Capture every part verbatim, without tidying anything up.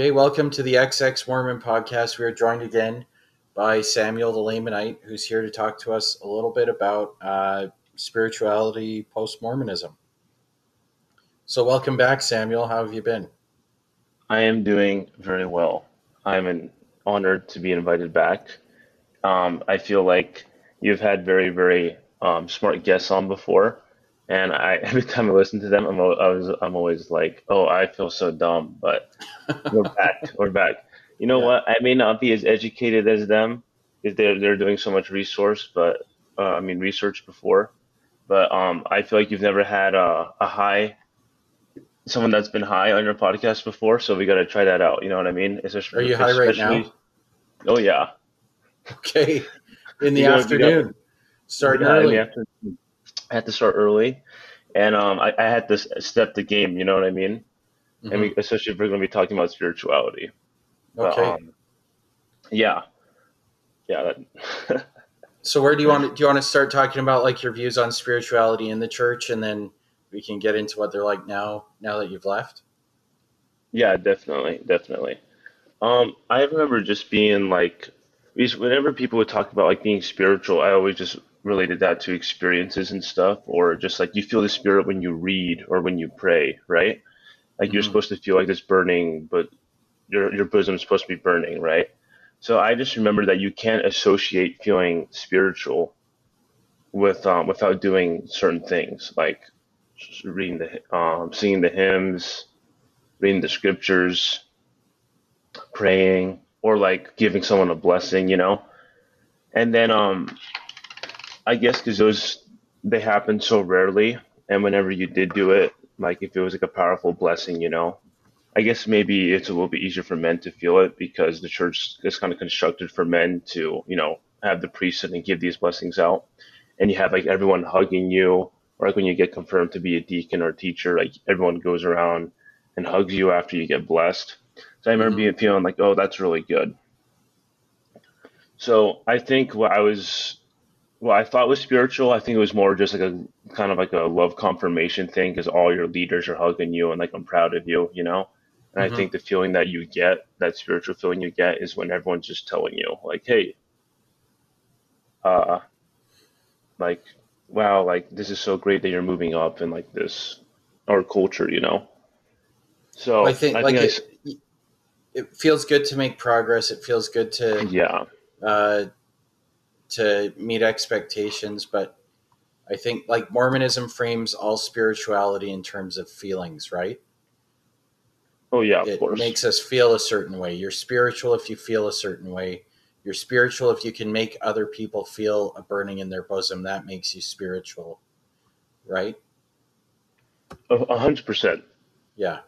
Okay, welcome to the X X Mormon podcast. We are joined again by Samuel the Lamanite, who's here to talk to us a little bit about uh, spirituality post-Mormonism. So welcome back, Samuel. How have you been? I am doing very well. I'm an, honored to be invited back. Um, I feel like you've had very, very um, smart guests on before. And I, every time I listen to them, I'm always, I'm always like, oh, I feel so dumb, but we're back, we're back. You know yeah. what? I may not be as educated as them because they're, they're doing so much resource, but uh, I mean, research before, but um, I feel like you've never had a, a high, someone that's been high on your podcast before. So we got to try that out. You know what I mean? It's a, Are you high right now? Oh yeah. Okay. In the you afternoon, know, starting yeah, early. In the afternoon. I had to start early, and um, I, I had to step the game. You know what I mean? Mm-hmm. And we, especially if we're going to be talking about spirituality. Okay. But, um, yeah. Yeah. That... So where do you want to, do you want to start talking about like your views on spirituality in the church, and then we can get into what they're like now, now that you've left? Yeah, definitely. Definitely. Um, I remember just being like, whenever people would talk about like being spiritual, I always just related that to experiences and stuff, or just like you feel the spirit when you read or when you pray, right? Like mm-hmm. You're supposed to feel like this burning, but your your bosom is supposed to be burning, right? So I just remember that you can't associate feeling spiritual with um, without doing certain things, like reading the um, singing the hymns, reading the scriptures, praying, or like giving someone a blessing, you know? And then um. I guess because those, they happen so rarely, and whenever you did do it, like if it was like a powerful blessing, you know, I guess maybe it's a little bit easier for men to feel it because the church is kind of constructed for men to, you know, have the priesthood and give these blessings out, and you have like everyone hugging you, or like when you get confirmed to be a deacon or a teacher, like everyone goes around and hugs you after you get blessed. So I remember mm-hmm. being feeling like, oh, that's really good. So I think what I was... Well, I thought it was spiritual. I think it was more just like a kind of like a love confirmation thing because all your leaders are hugging you and like, I'm proud of you, you know? And mm-hmm. I think the feeling that you get, that spiritual feeling you get is when everyone's just telling you like, hey, uh, like, wow, like this is so great that you're moving up in like this, our culture, you know? So I think, I think like I, it, it feels good to make progress. It feels good to, yeah. uh, to meet expectations, but I think like Mormonism frames all spirituality in terms of feelings, right? Oh yeah, of it course. It makes us feel a certain way. You're spiritual if you feel a certain way. You're spiritual if you can make other people feel a burning in their bosom. That makes you spiritual, right? A hundred percent. Yeah.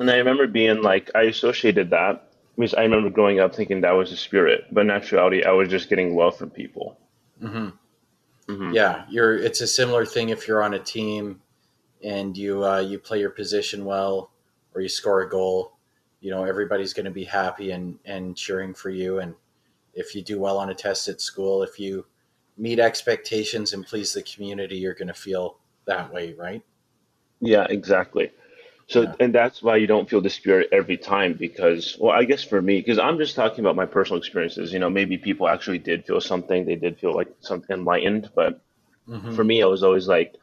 And I remember being like, I associated that because I remember growing up thinking that was the spirit, but in actuality, I was just getting love from people. Mm-hmm. Mm-hmm. Yeah, you're. It's a similar thing if you're on a team and you uh, you play your position well or you score a goal. You know, everybody's going to be happy and and cheering for you. And if you do well on a test at school, if you meet expectations and please the community, you're going to feel that way, right? Yeah, exactly. So, yeah. And that's why you don't feel the spirit every time because, well, I guess for me, because I'm just talking about my personal experiences, you know, maybe people actually did feel something. They did feel like something enlightened. But mm-hmm. for me, I was always like,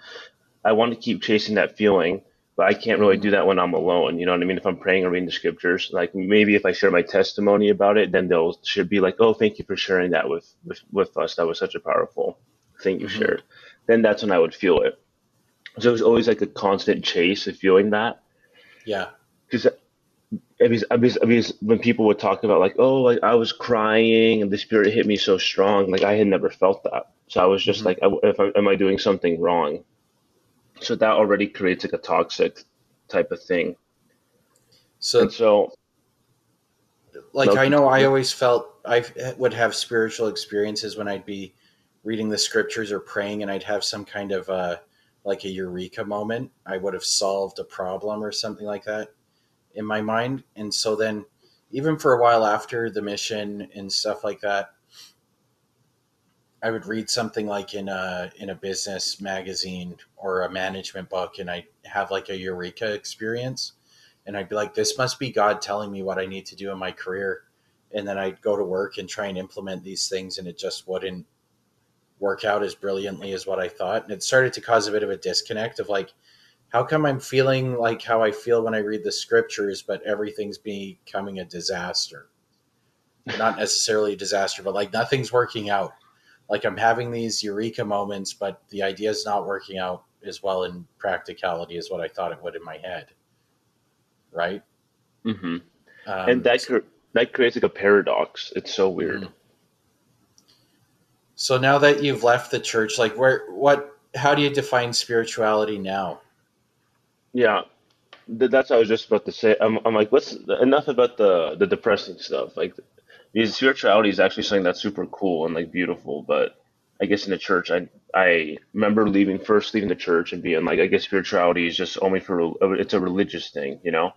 I want to keep chasing that feeling, but I can't really mm-hmm. do that when I'm alone. You know what I mean? If I'm praying or reading the scriptures, like maybe if I share my testimony about it, then they'll should be like, oh, thank you for sharing that with, with, with us. That was such a powerful thing you mm-hmm. shared. Then that's when I would feel it. So it was always like a constant chase of feeling that. Yeah, because I mean, I mean, when people would talk about like, oh, like I was crying and the spirit hit me so strong, like I had never felt that. So I was just mm-hmm. like, if I, am I doing something wrong? So that already creates like a toxic type of thing. So, and so like no, I know I always felt I would have spiritual experiences when I'd be reading the scriptures or praying, and I'd have some kind of uh like a eureka moment. I would have solved a problem or something like that in my mind. And so then even for a while after the mission and stuff like that, I would read something like in a, in a business magazine or a management book, and I have like a eureka experience. and I'd be like, this must be God telling me what I need to do in my career. And then I'd go to work and try and implement these things, and it just wouldn't work out as brilliantly as what I thought. And it started to cause a bit of a disconnect of like, how come I'm feeling like how I feel when I read the scriptures, but everything's becoming a disaster? Not necessarily a disaster, but like nothing's working out. Like I'm having these eureka moments, but the idea is not working out as well in practicality as what I thought it would in my head. Right. Mm-hmm. Um, and that, that creates like a paradox. It's so weird. Mm-hmm. So now that you've left the church, like where, what, how do you define spirituality now? Yeah, th- that's what I was just about to say. I'm, I'm like, what's enough about the, the depressing stuff? Like, because spirituality is actually something that's super cool and like beautiful, but I guess in the church, I I remember leaving first leaving the church and being like, I guess spirituality is just only for it's a religious thing, you know?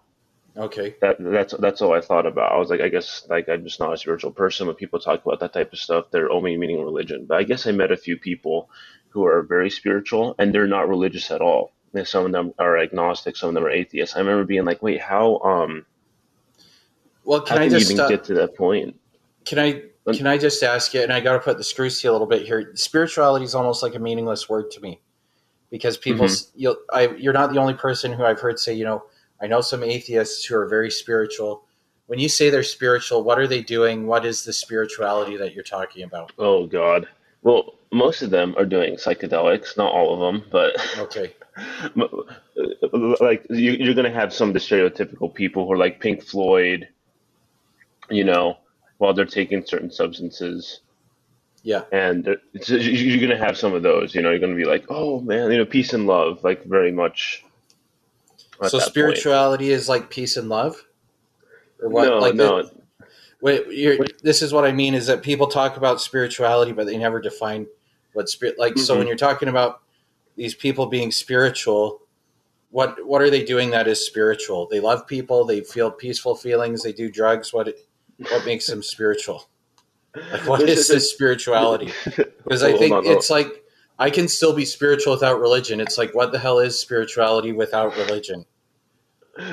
Okay. That that's that's all I thought about. I was like, I guess like I'm just not a spiritual person. When people talk about that type of stuff, they're only meaning religion. But I guess I met a few people who are very spiritual and they're not religious at all. And some of them are agnostic, some of them are atheists. I remember being like, wait, how um? Well, can how I can just you even uh... get to that point? Can I can I just ask you, and I got to put the screws to you a little bit here. Spirituality is almost like a meaningless word to me because people, mm-hmm. you'll, I, you're not the only person who I've heard say, you know, I know some atheists who are very spiritual. When you say they're spiritual, what are they doing? What is the spirituality that you're talking about? Oh, God. Well, most of them are doing psychedelics, not all of them, but okay. Like you, you're going to have some of the stereotypical people who are like Pink Floyd, you know, while they're taking certain substances. Yeah. And it's, you're going to have some of those, you know, you're going to be like, oh man, you know, peace and love, like very much. So spirituality point. Is like peace and love? Or what? No, like no. The, wait, you're, this is what I mean is that people talk about spirituality, but they never define what spirit, like, mm-hmm. So when you're talking about these people being spiritual, what, what are they doing that is spiritual? They love people. They feel peaceful feelings. They do drugs. What What makes them spiritual? Like, what is this spirituality? Because I think it's like, I can still be spiritual without religion. It's like, what the hell is spirituality without religion?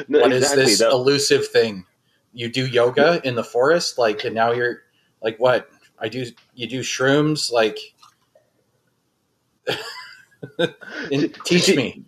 No, what exactly, is this no. elusive thing? You do yoga in the forest? Like, and now you're like, what? I do, you do shrooms? Like, teach me.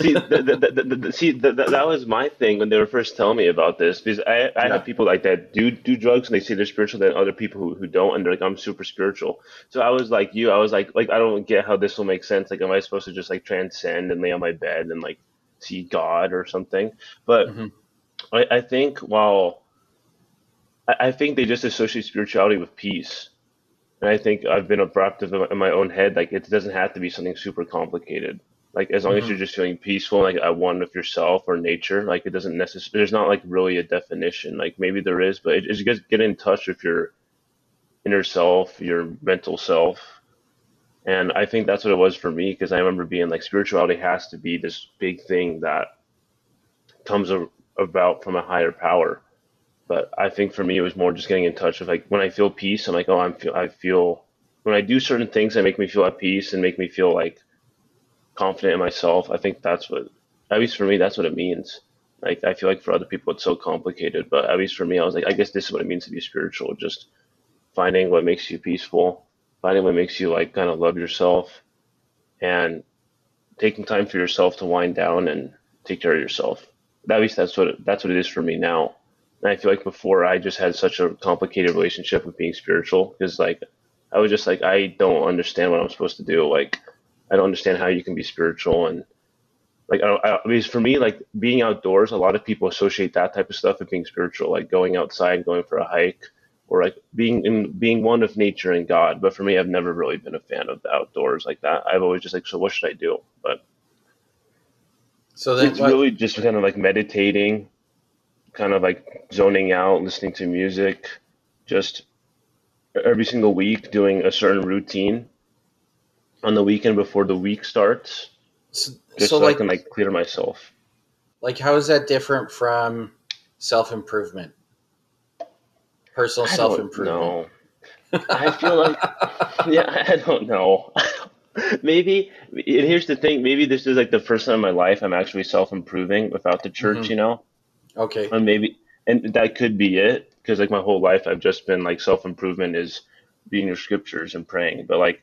see, the, the, the, the, see the, the, that was my thing when they were first telling me about this, because I, I yeah. have people like that do do drugs and they say they're spiritual, than other people who, who don't, and they're like, I'm super spiritual. So I was like you, I was like, like I don't get how this will make sense. Like, am I supposed to just like transcend and lay on my bed and like see God or something? But mm-hmm. I, I think while I, I think they just associate spirituality with peace. And I think I've been adaptive in my own head. Like, it doesn't have to be something super complicated. Like, as long mm-hmm. as you're just feeling peaceful, like at one with yourself or nature, like it doesn't necessarily, there's not like really a definition. Like maybe there is, but it, it's just get in touch with your inner self, your mental self. And I think that's what it was for me, because I remember being like, spirituality has to be this big thing that comes a, about from a higher power. But I think for me, it was more just getting in touch with like, when I feel peace, I'm like, oh, I'm feel, I feel, when I do certain things that make me feel at peace and make me feel like confident in myself, I think that's what, at least for me, that's what it means. Like, I feel like for other people it's so complicated, but at least for me, I was like, I guess this is what it means to be spiritual. Just finding what makes you peaceful, finding what makes you like kind of love yourself, and taking time for yourself to wind down and take care of yourself. At least that's what it, that's what it is for me now. And I feel like before I just had such a complicated relationship with being spiritual, because like I was just like, I don't understand what I'm supposed to do. Like, I don't understand how you can be spiritual. And like, I, I, I mean, for me, like being outdoors, a lot of people associate that type of stuff with being spiritual, like going outside, going for a hike, or like being in, being one of nature and God. But for me, I've never really been a fan of the outdoors like that. I've always just like, so what should I do? But so that's really just kind of like meditating, kind of like zoning out, listening to music, just every single week doing a certain routine on the weekend before the week starts, so, just so, so like, I can like clear myself. Like, how is that different from self-improvement? Personal I self-improvement? No, I feel like, yeah, I don't know. Maybe, and here's the thing, maybe this is like the first time in my life I'm actually self-improving without the church, mm-hmm. you know? Okay. And maybe, and that could be it, because like my whole life I've just been like self-improvement is reading your scriptures and praying, but like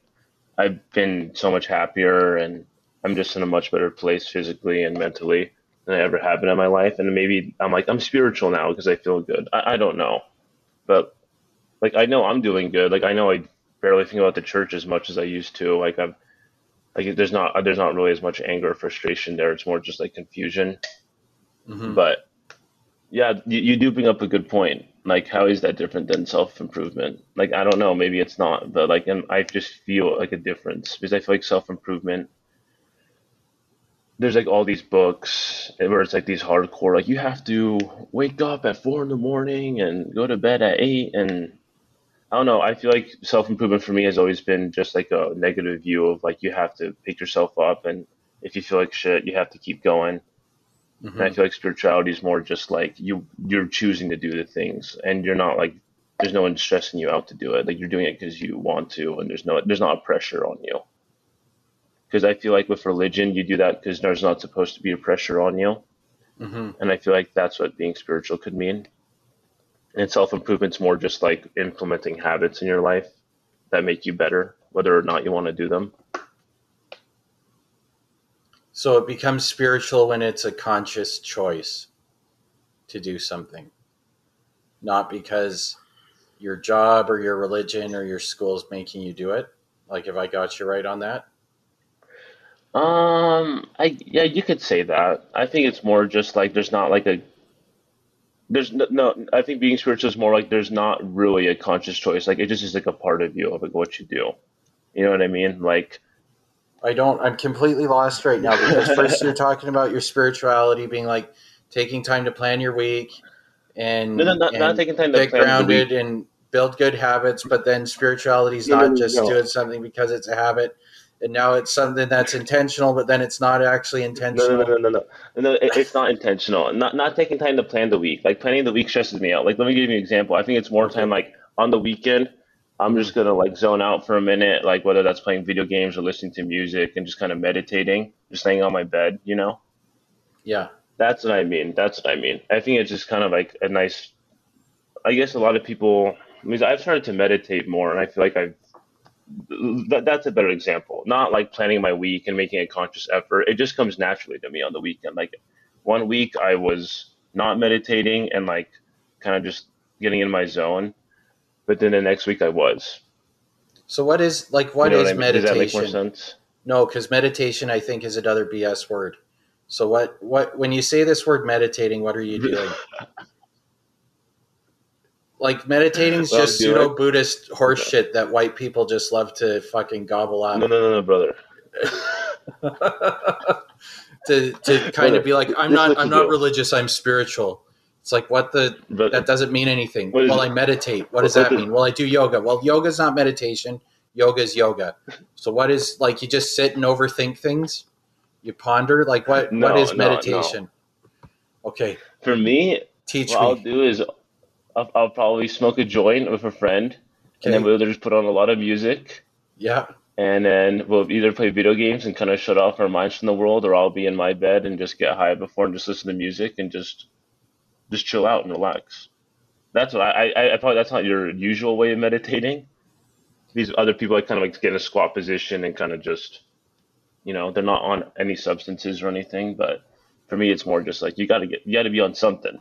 I've been so much happier and I'm just in a much better place physically and mentally than I ever have been in my life. And maybe I'm like, I'm spiritual now because I feel good. I, I don't know. But like, I know I'm doing good. Like, I know I barely think about the church as much as I used to. Like I've, like there's not, there's not really as much anger or frustration there. It's more just like confusion. Mm-hmm. But yeah, you, you do bring up a good point. Like, how is that different than self-improvement? Like, I don't know, maybe it's not, but like, and I just feel like a difference because I feel like self-improvement, there's like all these books where it's like these hardcore, like you have to wake up at four in the morning and go to bed at eight. And I don't know, I feel like self-improvement for me has always been just like a negative view of like, you have to pick yourself up. And if you feel like shit, you have to keep going. Mm-hmm. And I feel like spirituality is more just like you, you're choosing to do the things and you're not like, there's no one stressing you out to do it. Like you're doing it because you want to, and there's no, there's not a pressure on you. Because I feel like with religion, you do that because there's not supposed to be a pressure on you. Mm-hmm. And I feel like that's what being spiritual could mean. And self-improvement's more just like implementing habits in your life that make you better, whether or not you want to do them. So it becomes spiritual when it's a conscious choice to do something, not because your job or your religion or your school is making you do it. Like, if I got you right on that? Um, I, yeah, you could say that. I think it's more just like, there's not like a, there's no, no, I think being spiritual is more like, there's not really a conscious choice. Like it just is like a part of you of like what you do. You know what I mean? Like, I don't, I'm completely lost right now because first you're talking about your spirituality being like taking time to plan your week and, no, no, not, and not taking time to get plan grounded the week. And build good habits. But then spirituality is not just no. doing something because it's a habit. And now it's something that's intentional, but then it's not actually intentional. No, no, no, no, no. no, no it, it's not intentional. Not not taking time to plan the week. Like planning the week stresses me out. Like, let me give you an example. I think it's more time like on the weekend, I'm just going to like zone out for a minute, like whether that's playing video games or listening to music and just kind of meditating, just laying on my bed, you know? Yeah. That's what I mean. That's what I mean. I think it's just kind of like a nice, I guess a lot of people, I mean, I've started to meditate more and I feel like I've, that, that's a better example. Not like planning my week and making a conscious effort. It just comes naturally to me on the weekend. Like one week I was not meditating and like kind of just getting in my zone. But then the next week I was. So what is like, what you know is what I mean? Meditation? Does that make more sense? No, because meditation, I think, is another B S word. So what, what, when you say this word meditating, what are you doing? Like meditating's well, just pseudo Buddhist horse okay. shit that white people just love to fucking gobble up. No, no, no, no, brother. to to kind brother, of be like, I'm not, I'm not do. religious. I'm spiritual. It's like, what the, but, that doesn't mean anything. Well, I meditate. What does that mean? Well, I do yoga. Well, yoga's not meditation. Yoga is yoga. So what is, like, you just sit and overthink things? You ponder? Like, what, no, what is meditation? No, no. Okay. For me, Teach what me. I'll do is I'll, I'll probably smoke a joint with a friend, okay. and then we'll just put on a lot of music. Yeah. And then we'll either play video games and kind of shut off our minds from the world, or I'll be in my bed and just get high before and just listen to music and just... Just chill out and relax. That's what I, I, I probably, that's not your usual way of meditating. These other people, I kind of like get in a squat position and kind of just, you know, they're not on any substances or anything. But for me, it's more just like, you got to get, you got to be on something.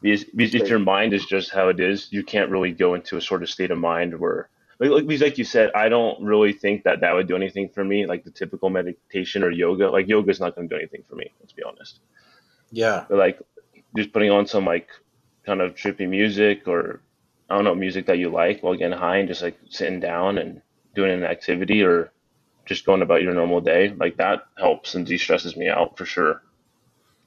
Because, because if your mind is just how it is, you can't really go into a sort of state of mind where, like, because like you said, I don't really think that that would do anything for me. Like the typical meditation or yoga, like yoga is not going to do anything for me. Let's be honest. Yeah. But like, just putting on some like kind of trippy music or I don't know, music that you like while getting high and just like sitting down and doing an activity or just going about your normal day. Like that helps and de-stresses me out for sure.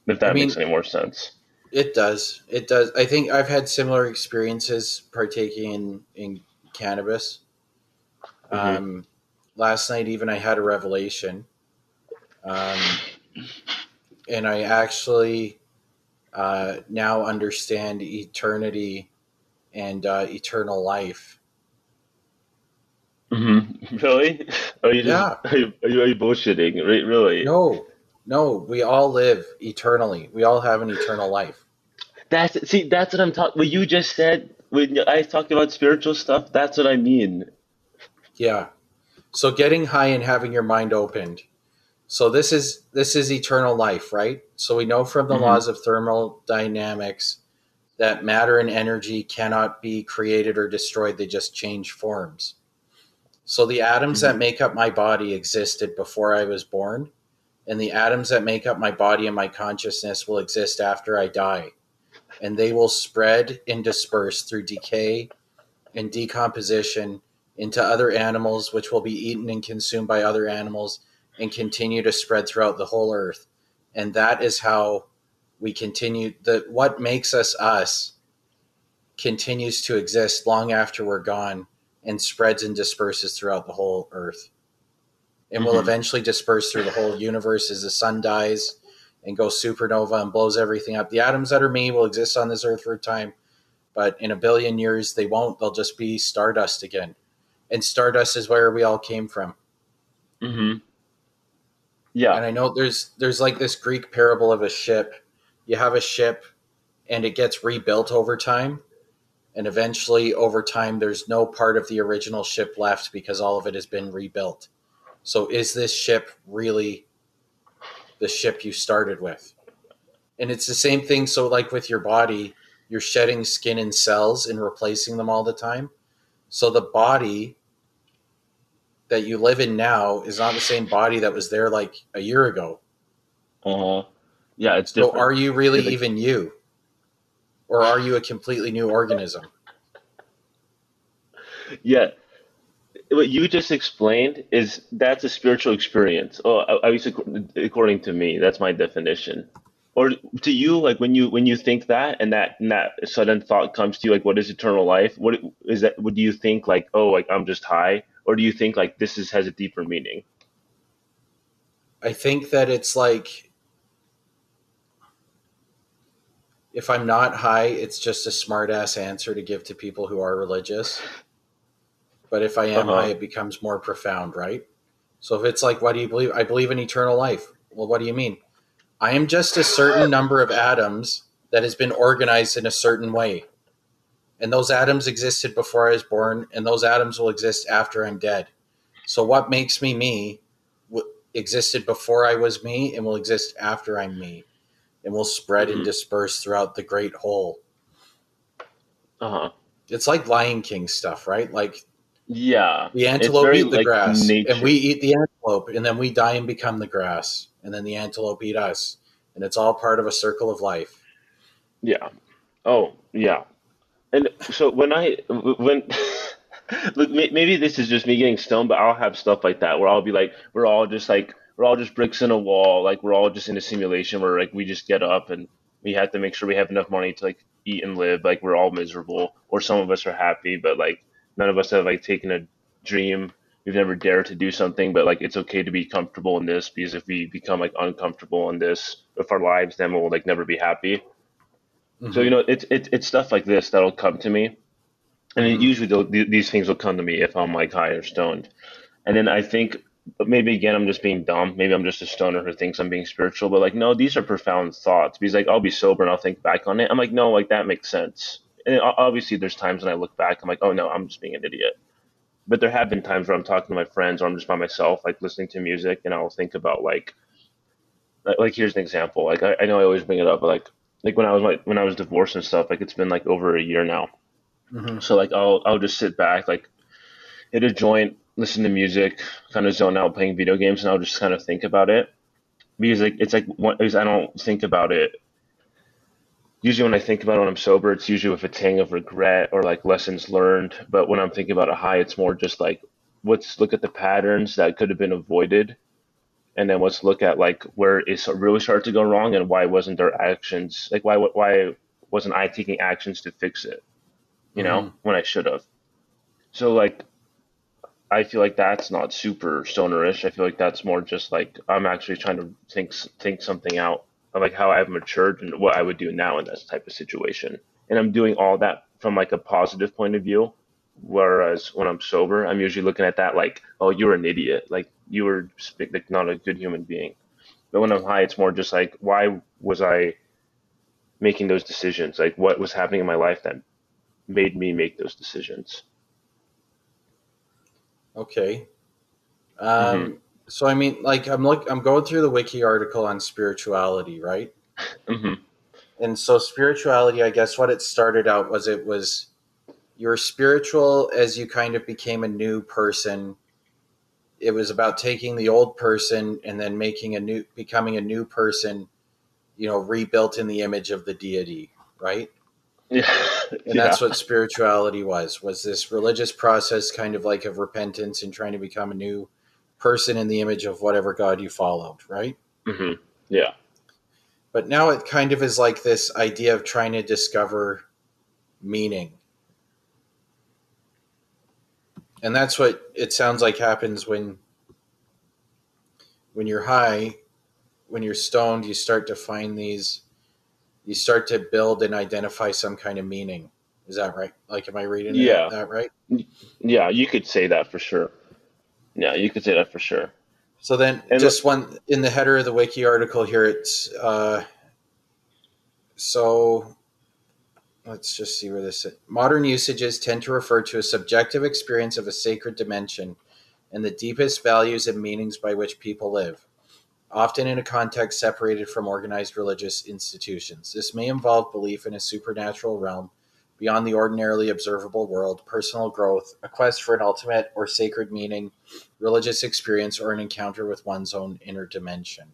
If that I mean, makes any more sense. It does. It does. I think I've had similar experiences partaking in, in cannabis. Mm-hmm. Um, last night, even I had a revelation. Um, and I actually... Uh, now understand eternity and uh, eternal life. Mm-hmm. Really? Are you, yeah. just, are, you, are, you, are you bullshitting? Really? No, no. We all live eternally. We all have an eternal life. That's see, that's what I'm talking. What you just said when I talked about spiritual stuff, that's what I mean. Yeah. So getting high and having your mind opened. So this is this is eternal life, right? So we know from the mm-hmm. laws of thermodynamics that matter and energy cannot be created or destroyed. They just change forms. So the atoms mm-hmm. that make up my body existed before I was born, and the atoms that make up my body and my consciousness will exist after I die, and they will spread and disperse through decay and decomposition into other animals, which will be eaten and consumed by other animals and continue to spread throughout the whole earth. And that is how we continue. The, what makes us us continues to exist long after we're gone and spreads and disperses throughout the whole earth. And mm-hmm. will eventually disperse through the whole universe as the sun dies and goes supernova and blows everything up. The atoms that are me will exist on this earth for a time, but in a billion years they won't. They'll just be stardust again. And stardust is where we all came from. Mm-hmm. Yeah. And I know there's there's like this Greek parable of a ship. You have a ship and it gets rebuilt over time. And eventually over time, there's no part of the original ship left because all of it has been rebuilt. So is this ship really the ship you started with? And it's the same thing. So like with your body, you're shedding skin and cells and replacing them all the time. So the body that you live in now is not the same body that was there like a year ago. Uh-huh. Yeah, it's different. So are you really yeah, like- even you? Or are you a completely new organism? Yeah. What you just explained is that's a spiritual experience. Oh, at least according to me, that's my definition. Or to you, like when you when you think that and that and that sudden thought comes to you, like what is eternal life? What is that? What do you think? Like, oh, like I'm just high, or do you think like this is has a deeper meaning? I think that it's like if I'm not high, it's just a smart ass answer to give to people who are religious. But if I am uh-huh. high, it becomes more profound, right? So if it's like, what do you believe? I believe in eternal life. Well, what do you mean? I am just a certain number of atoms that has been organized in a certain way. And those atoms existed before I was born, and those atoms will exist after I'm dead. So what makes me me existed before I was me and will exist after I'm me, and will spread mm-hmm. and disperse throughout the great whole. Uh-huh. It's like Lion King stuff, right? Like, yeah, the antelope eat the like grass, nature. And we eat the antelope, and then we die and become the grass, and then the antelope eat us, and it's all part of a circle of life. Yeah. Oh, yeah. And so when I when look, maybe this is just me getting stoned, but I'll have stuff like that where I'll be like, we're all just like we're all just bricks in a wall, like we're all just in a simulation where like we just get up and we have to make sure we have enough money to like eat and live, like we're all miserable, or some of us are happy, but like. None of us have like taken a dream. We've never dared to do something, but like it's okay to be comfortable in this, because if we become like uncomfortable in this, if our lives, then we'll like never be happy. Mm-hmm. So you know, it's it, it's stuff like this that'll come to me, and mm-hmm. it usually th- these things will come to me if I'm like high or stoned. And then I think maybe again I'm just being dumb. Maybe I'm just a stoner who thinks I'm being spiritual, but like no, these are profound thoughts. Because like I'll be sober and I'll think back on it. I'm like no, like that makes sense. And obviously there's times when I look back, I'm like, oh no, I'm just being an idiot. But there have been times where I'm talking to my friends or I'm just by myself, like listening to music, and I'll think about like, like here's an example. Like I, I know I always bring it up, but like, like when I was like, when I was divorced and stuff, like it's been like over a year now. Mm-hmm. So like, I'll, I'll just sit back, like hit a joint, listen to music, kind of zone out playing video games. And I'll just kind of think about it, because like, it's like, what is, I don't think about it. Usually when I think about it when I'm sober, it's usually with a tang of regret or like lessons learned. But when I'm thinking about a high, it's more just like, let's look at the patterns that could have been avoided. And then let's look at like where it really started to go wrong and why wasn't there actions? Like why why wasn't I taking actions to fix it, you mm-hmm. know, when I should have? So like, I feel like that's not super stonerish. I feel like that's more just like, I'm actually trying to think think something out. Like how I've matured and what I would do now in this type of situation. And I'm doing all that from like a positive point of view. Whereas when I'm sober, I'm usually looking at that like, oh, you're an idiot. Like you were like not a good human being. But when I'm high, it's more just like, why was I making those decisions, like what was happening in my life that made me make those decisions. Okay. Um, mm-hmm. So, I mean, like I'm look, I'm going through the wiki article on spirituality, right? Mm-hmm. And so spirituality, I guess what it started out was it was you were spiritual as you kind of became a new person. It was about taking the old person and then making a new, becoming a new person, you know, rebuilt in the image of the deity, right? Yeah. And that's yeah. what spirituality was, was this religious process kind of like of repentance and trying to become a new person in the image of whatever God you followed, right? Mm-hmm. Yeah. But now it kind of is like this idea of trying to discover meaning. And that's what it sounds like happens when when you're high, when you're stoned, you start to find these, you start to build and identify some kind of meaning. Is that right? Like, am I reading yeah. that right? Yeah, you could say that for sure. Yeah, you could say that for sure. So then and just the, one in the header of the wiki article here, it's uh, so let's just see where this is. Modern usages tend to refer to a subjective experience of a sacred dimension and the deepest values and meanings by which people live, often in a context separated from organized religious institutions. This may involve belief in a supernatural realm beyond the ordinarily observable world, personal growth, a quest for an ultimate or sacred meaning, religious experience, or an encounter with one's own inner dimension.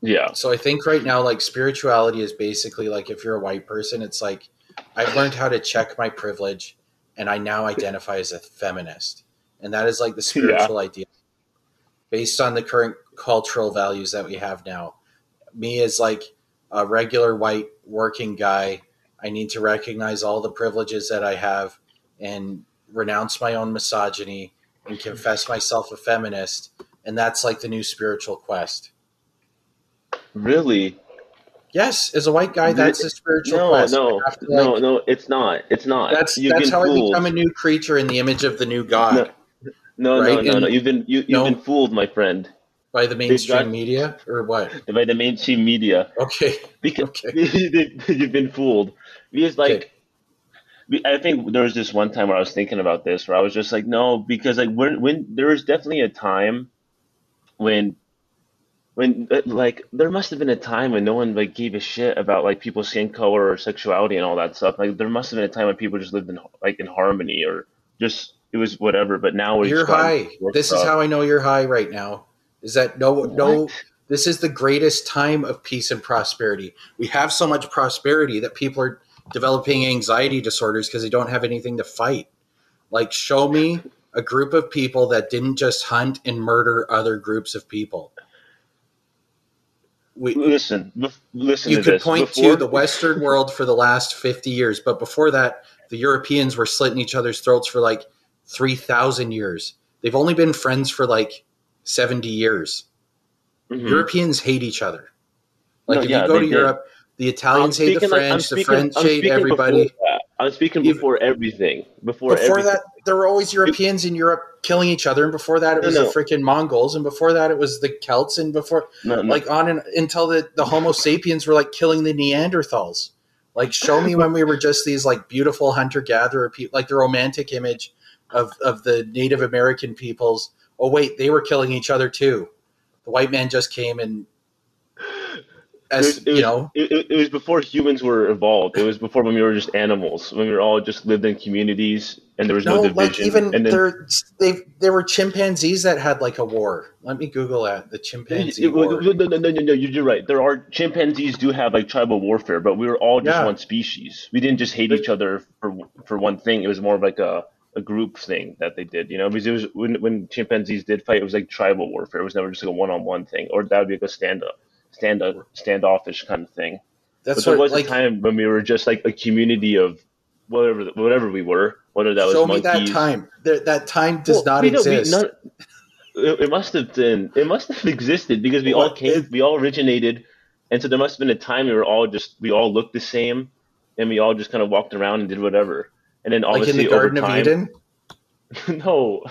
Yeah. So I think right now, like, spirituality is basically like, if you're a white person, it's like, I've learned how to check my privilege and I now identify as a feminist. And that is like the spiritual yeah. idea. Based on the current cultural values that we have now, me as like a regular white working guy, I need to recognize all the privileges that I have and renounce my own misogyny and confess myself a feminist. And that's like the new spiritual quest. Really? Yes. As a white guy, that's a spiritual no, quest. No, like, no, no, it's not. It's not. That's, that's how fooled. I become a new creature in the image of the new God. No. No, right? no, no, and no. You've been you, you've no, been fooled, my friend. By the mainstream got, media, or what? By the mainstream media. Okay. Because okay. You've been fooled. Because like, okay. I think there was this one time where I was thinking about this, where I was just like, no, because like when when there was definitely a time when when like there must have been a time when no one like gave a shit about like people's skin color or sexuality and all that stuff. Like there must have been a time when people just lived in like in harmony or just. It was whatever, but now we're you're high. This is how I know you're high right now. Is that no, what? no, this is the greatest time of peace and prosperity. We have so much prosperity that people are developing anxiety disorders because they don't have anything to fight. Like, show me a group of people that didn't just hunt and murder other groups of people. We, listen, b- listen. You to could this. point before- to the Western world for the last fifty years, but before that, the Europeans were slitting each other's throats for like three thousand years. They've only been friends for like seventy years. Mm-hmm. Europeans hate each other. Like no, if yeah, you go to Europe, did. the Italians I'm hate the French, like, speaking, the French I'm hate everybody. I'm speaking before Even, everything. Before, before everything. that, there were always Europeans in Europe killing each other. And before that, it was no, no. the freaking Mongols. And before that, it was the Celts. And before, no, no. like on and, until the, the Homo sapiens were like killing the Neanderthals. Like, show me when we were just these like beautiful hunter-gatherer people, like the romantic image of of the Native American peoples. Oh wait, they were killing each other too. The white man just came and, as it was, it was, you know, it, it was before humans were evolved. It was before when we were just animals, when we were all just lived in communities and there was no, no division. Like even and then, they there were chimpanzees that had like a war. Let me Google that. The chimpanzee. It, it, war. No, no, no, no, no. You're right. There are chimpanzees do have like tribal warfare, but we were all just yeah. one species. We didn't just hate each other for for one thing. It was more of like a. a group thing that they did, you know, because it was when, when chimpanzees did fight, it was like tribal warfare. It was never just like a one-on-one thing, or that would be like a stand up, stand up, standoffish kind of thing. That's but what, there was like, a time when we were just like a community of whatever, whatever we were, whether that was show monkeys. Show me that time. That, that time does well, not exist. Not, it, it must have been, it must have existed because we what? all came, we all originated. And so there must have been a time we were all just, we all looked the same and we all just kind of walked around and did whatever. And then obviously like in the Garden over time, of Eden? no.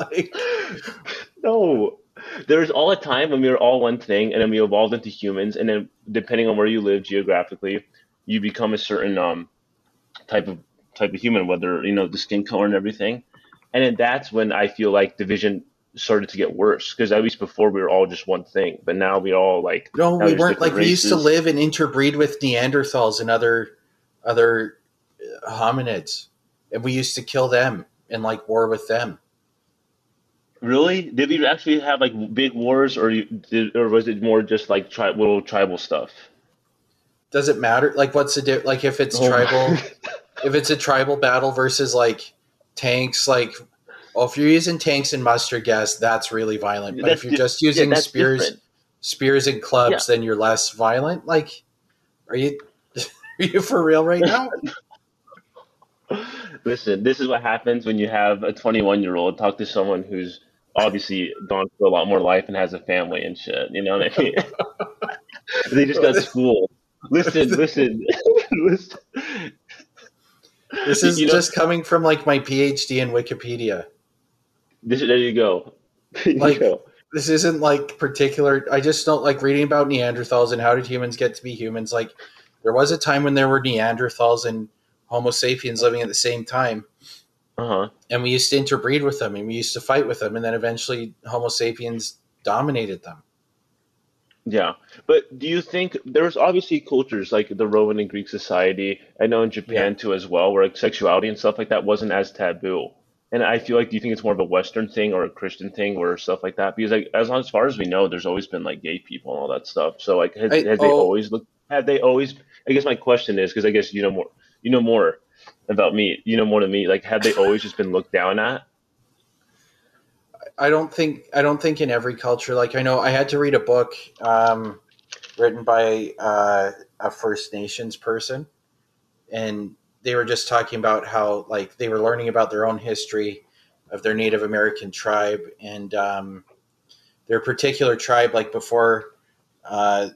like, no. There was all a time when we were all one thing, and then we evolved into humans, and then depending on where you live geographically, you become a certain um type of type of human, whether, you know, the skin color and everything. And then that's when I feel like division started to get worse, because at least before we were all just one thing, but now we all like no, we weren't like races. We used to live and interbreed with Neanderthals and other other hominids, and we used to kill them and like war with them. Really? Did we actually have like big wars, or you, did, or was it more just like tri- little tribal stuff? Does it matter? Like, what's the di- like if it's oh tribal, if it's a tribal battle versus like tanks, like. Oh, if you're using tanks and mustard gas, that's really violent. But that's if you're just using yeah, spears, different. spears and clubs, yeah. then you're less violent. Like, are you are you for real right now? Listen, this is what happens when you have a twenty-one-year-old talk to someone who's obviously gone through a lot more life and has a family and shit. You know what I mean? They just got schooled. Listen, listen, listen. This is you know, just coming from like my P H D in Wikipedia. This, there you go. There like, you go. This isn't like particular. I just don't like reading about Neanderthals and how did humans get to be humans. Like, there was a time when there were Neanderthals and Homo sapiens living at the same time. Uh-huh. And we used to interbreed with them, and we used to fight with them. And then eventually Homo sapiens dominated them. Yeah. But do you think there's obviously cultures like the Roman and Greek society, I know in Japan yeah. too as well, where like sexuality and stuff like that wasn't as taboo. And I feel like, do you think it's more of a Western thing or a Christian thing or stuff like that? Because like, as long as far as we know, there's always been like gay people and all that stuff. So like, has, I, has oh, they always looked, have they always, I guess my question is, because I guess, you know, more, you know, more about me, you know, more than me, like, have they always just been looked down at? I don't think I don't think in every culture, like I know I had to read a book um, written by uh, a First Nations person, and they were just talking about how like they were learning about their own history of their Native American tribe, and um, their particular tribe, like before uh,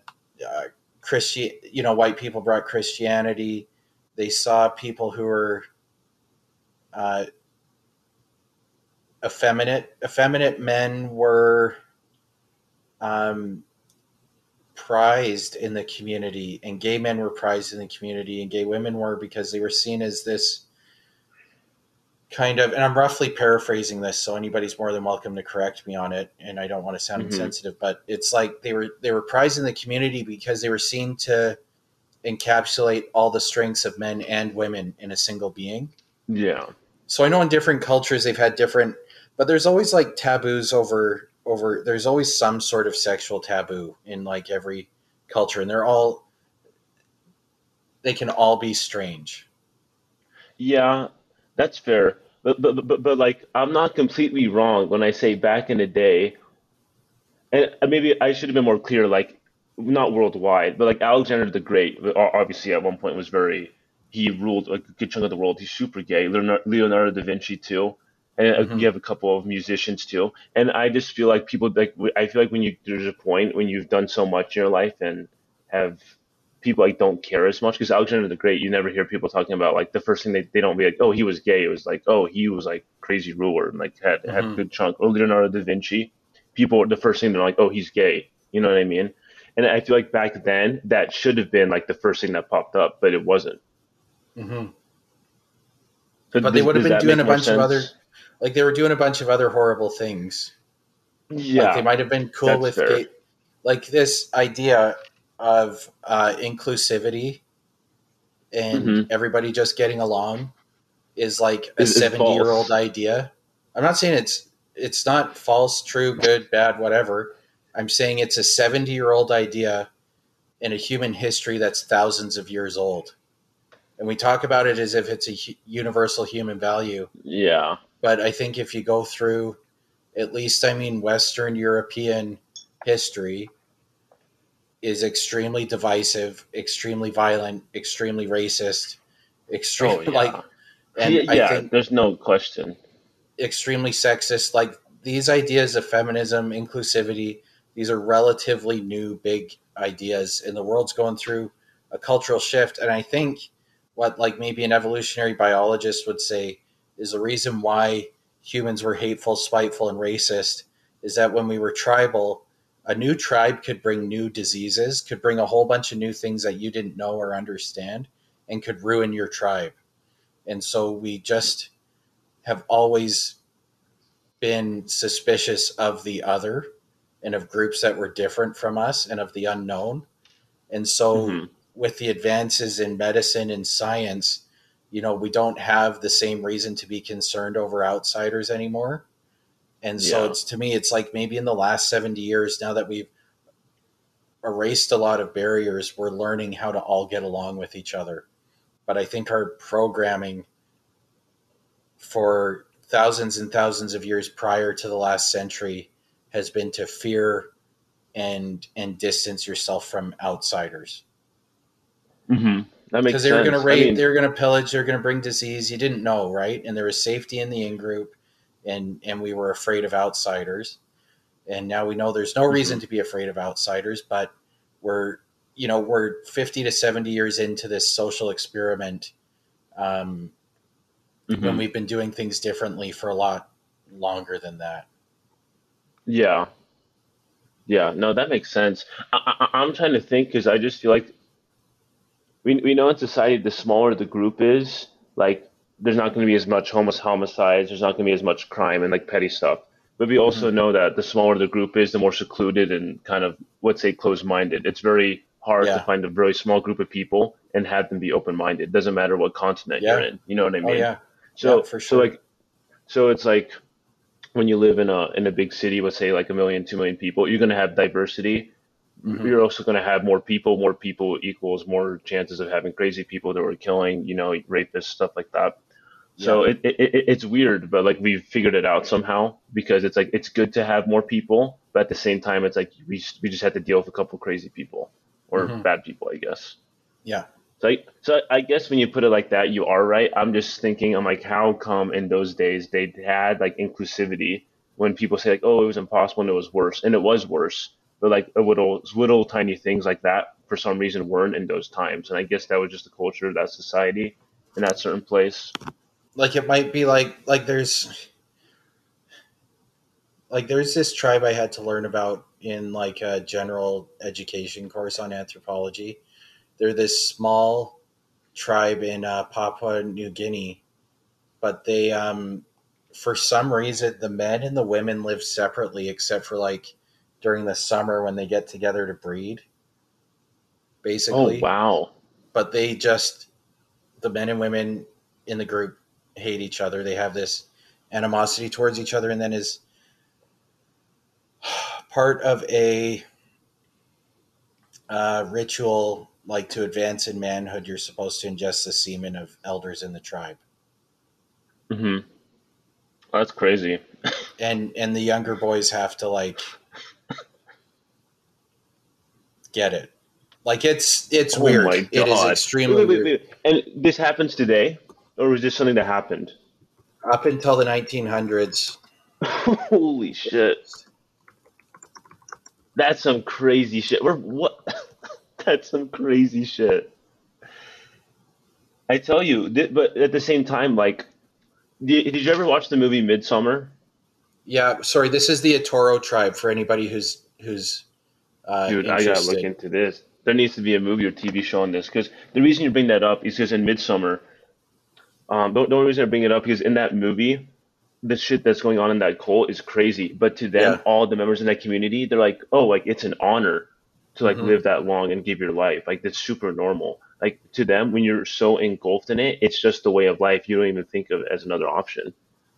uh, Christi- you know, white people brought Christianity, they saw people who were uh, effeminate effeminate men were um, prized in the community, and gay men were prized in the community, and gay women were, because they were seen as this kind of, and I'm roughly paraphrasing this, so anybody's more than welcome to correct me on it, and I don't want to sound mm-hmm. insensitive, but it's like they were they were prized in the community because they were seen to encapsulate all the strengths of men and women in a single being. Yeah. So I know in different cultures they've had different, but there's always like taboos over, over, there's always some sort of sexual taboo in like every culture, and they're all, they can all be strange. Yeah, that's fair. But, but, but, but like, I'm not completely wrong when I say back in the day, and maybe I should have been more clear, like not worldwide, but like Alexander the Great, obviously at one point was very, he ruled a good chunk of the world. He's super gay. Leonardo da Vinci too, and mm-hmm. you have a couple of musicians too. And I just feel like people like I feel like when you there's a point when you've done so much in your life and have people like don't care as much, because Alexander the Great, you never hear people talking about like the first thing they, they don't be like, oh, he was gay. It was like, oh, he was like crazy ruler and like had, mm-hmm. had a good chunk. Or Leonardo da Vinci, people the first thing they're like, oh, he's gay. You know what I mean? And I feel like back then that should have been like the first thing that popped up, but it wasn't. Mm-hmm. So but they would have been doing a bunch sense? of other, like they were doing a bunch of other horrible things. Yeah, like they might have been cool with gay, like this idea of uh, inclusivity and mm-hmm. everybody just getting along is like a seventy-year-old idea. I'm not saying it's it's not false, true, good, bad, whatever. I'm saying it's a seventy-year-old idea in a human history that's thousands of years old. And we talk about it as if it's a universal human value. Yeah. But I think if you go through, at least, I mean, Western European history is extremely divisive, extremely violent, extremely racist, extremely oh, yeah. like, and yeah, yeah I think there's no question. Extremely sexist. Like these ideas of feminism, inclusivity, these are relatively new, big ideas, and the world's going through a cultural shift. And I think what like maybe an evolutionary biologist would say is the reason why humans were hateful, spiteful, and racist is that when we were tribal, a new tribe could bring new diseases, could bring a whole bunch of new things that you didn't know or understand, and could ruin your tribe. And so we just have always been suspicious of the other and of groups that were different from us and of the unknown. And so mm-hmm. with the advances in medicine and science, you know, we don't have the same reason to be concerned over outsiders anymore. And so yeah. it's, to me, it's like maybe in the last seventy years, now that we've erased a lot of barriers, we're learning how to all get along with each other. But I think our programming for thousands and thousands of years prior to the last century has been to fear and and distance yourself from outsiders. Mm-hmm. That makes sense. Because they were going to raid, I mean, they were going to pillage, they were going to bring disease. You didn't know, right? And there was safety in the in-group, and and we were afraid of outsiders. And now we know there's no mm-hmm. reason to be afraid of outsiders, but we're, you know, we're fifty to seventy years into this social experiment um, mm-hmm. when we've been doing things differently for a lot longer than that. Yeah. Yeah, no, that makes sense. I, I, I'm trying to think, because I just feel like we we know in society the smaller the group is, like there's not going to be as much homo- homicides, there's not going to be as much crime and like petty stuff. But we also mm-hmm. know that the smaller the group is, the more secluded and kind of, let's say, closed-minded. It's very hard yeah. to find a very small group of people and have them be open-minded. It doesn't matter what continent yeah. you're in. You know what I mean? Oh, yeah. So, yeah, for sure. So like, so it's like when you live in a in a big city, let's say like a million, two million people, you're going to have diversity. Mm-hmm. You're also going to have more people. More people equals more chances of having crazy people that were killing, you know, rapists, stuff like that. So yeah. it, it, it it's weird, but like we've figured it out somehow, because it's like it's good to have more people, but at the same time, it's like we just, we just had to deal with a couple of crazy people or mm-hmm. bad people, I guess. Yeah. So I, so I guess when you put it like that, you are right. I'm just thinking, I'm like, how come in those days they had like inclusivity when people say like, oh, it was impossible and it was worse, and it was worse, but like a little little tiny things like that for some reason weren't in those times, and I guess that was just the culture of that society in that certain place. Like it might be like, like there's, like there's this tribe I had to learn about in like a general education course on anthropology. They're this small tribe in uh, Papua New Guinea, but they, um, for some reason, the men and the women live separately, except for like during the summer when they get together to breed, basically. Oh, wow. But they just, the men and women in the group hate each other. They have this animosity towards each other. And then is part of a uh, ritual, like to advance in manhood, you're supposed to ingest the semen of elders in the tribe. Mm-hmm. Oh, that's crazy. and and the younger boys have to like get it. Like it's it's oh weird. My God. It is extremely wait, wait, wait, wait. weird. And this happens today? Or was this something that happened up until the nineteen hundreds? Holy shit! That's some crazy shit. We're, what? That's some crazy shit. I tell you, th- but at the same time, like, did, did you ever watch the movie Midsommar? Yeah, sorry. This is the Etoro tribe. For anybody who's who's uh, dude, interested. I gotta look into this. There needs to be a movie or T V show on this, because the reason you bring that up is because in Midsommar. Um, the only reason I bring it up is in that movie, the shit that's going on in that cult is crazy. But to them, yeah. all the members in that community, they're like, oh, like it's an honor to like mm-hmm. live that long and give your life. Like that's super normal. Like to them, when you're so engulfed in it, it's just the way of life. You don't even think of it as another option.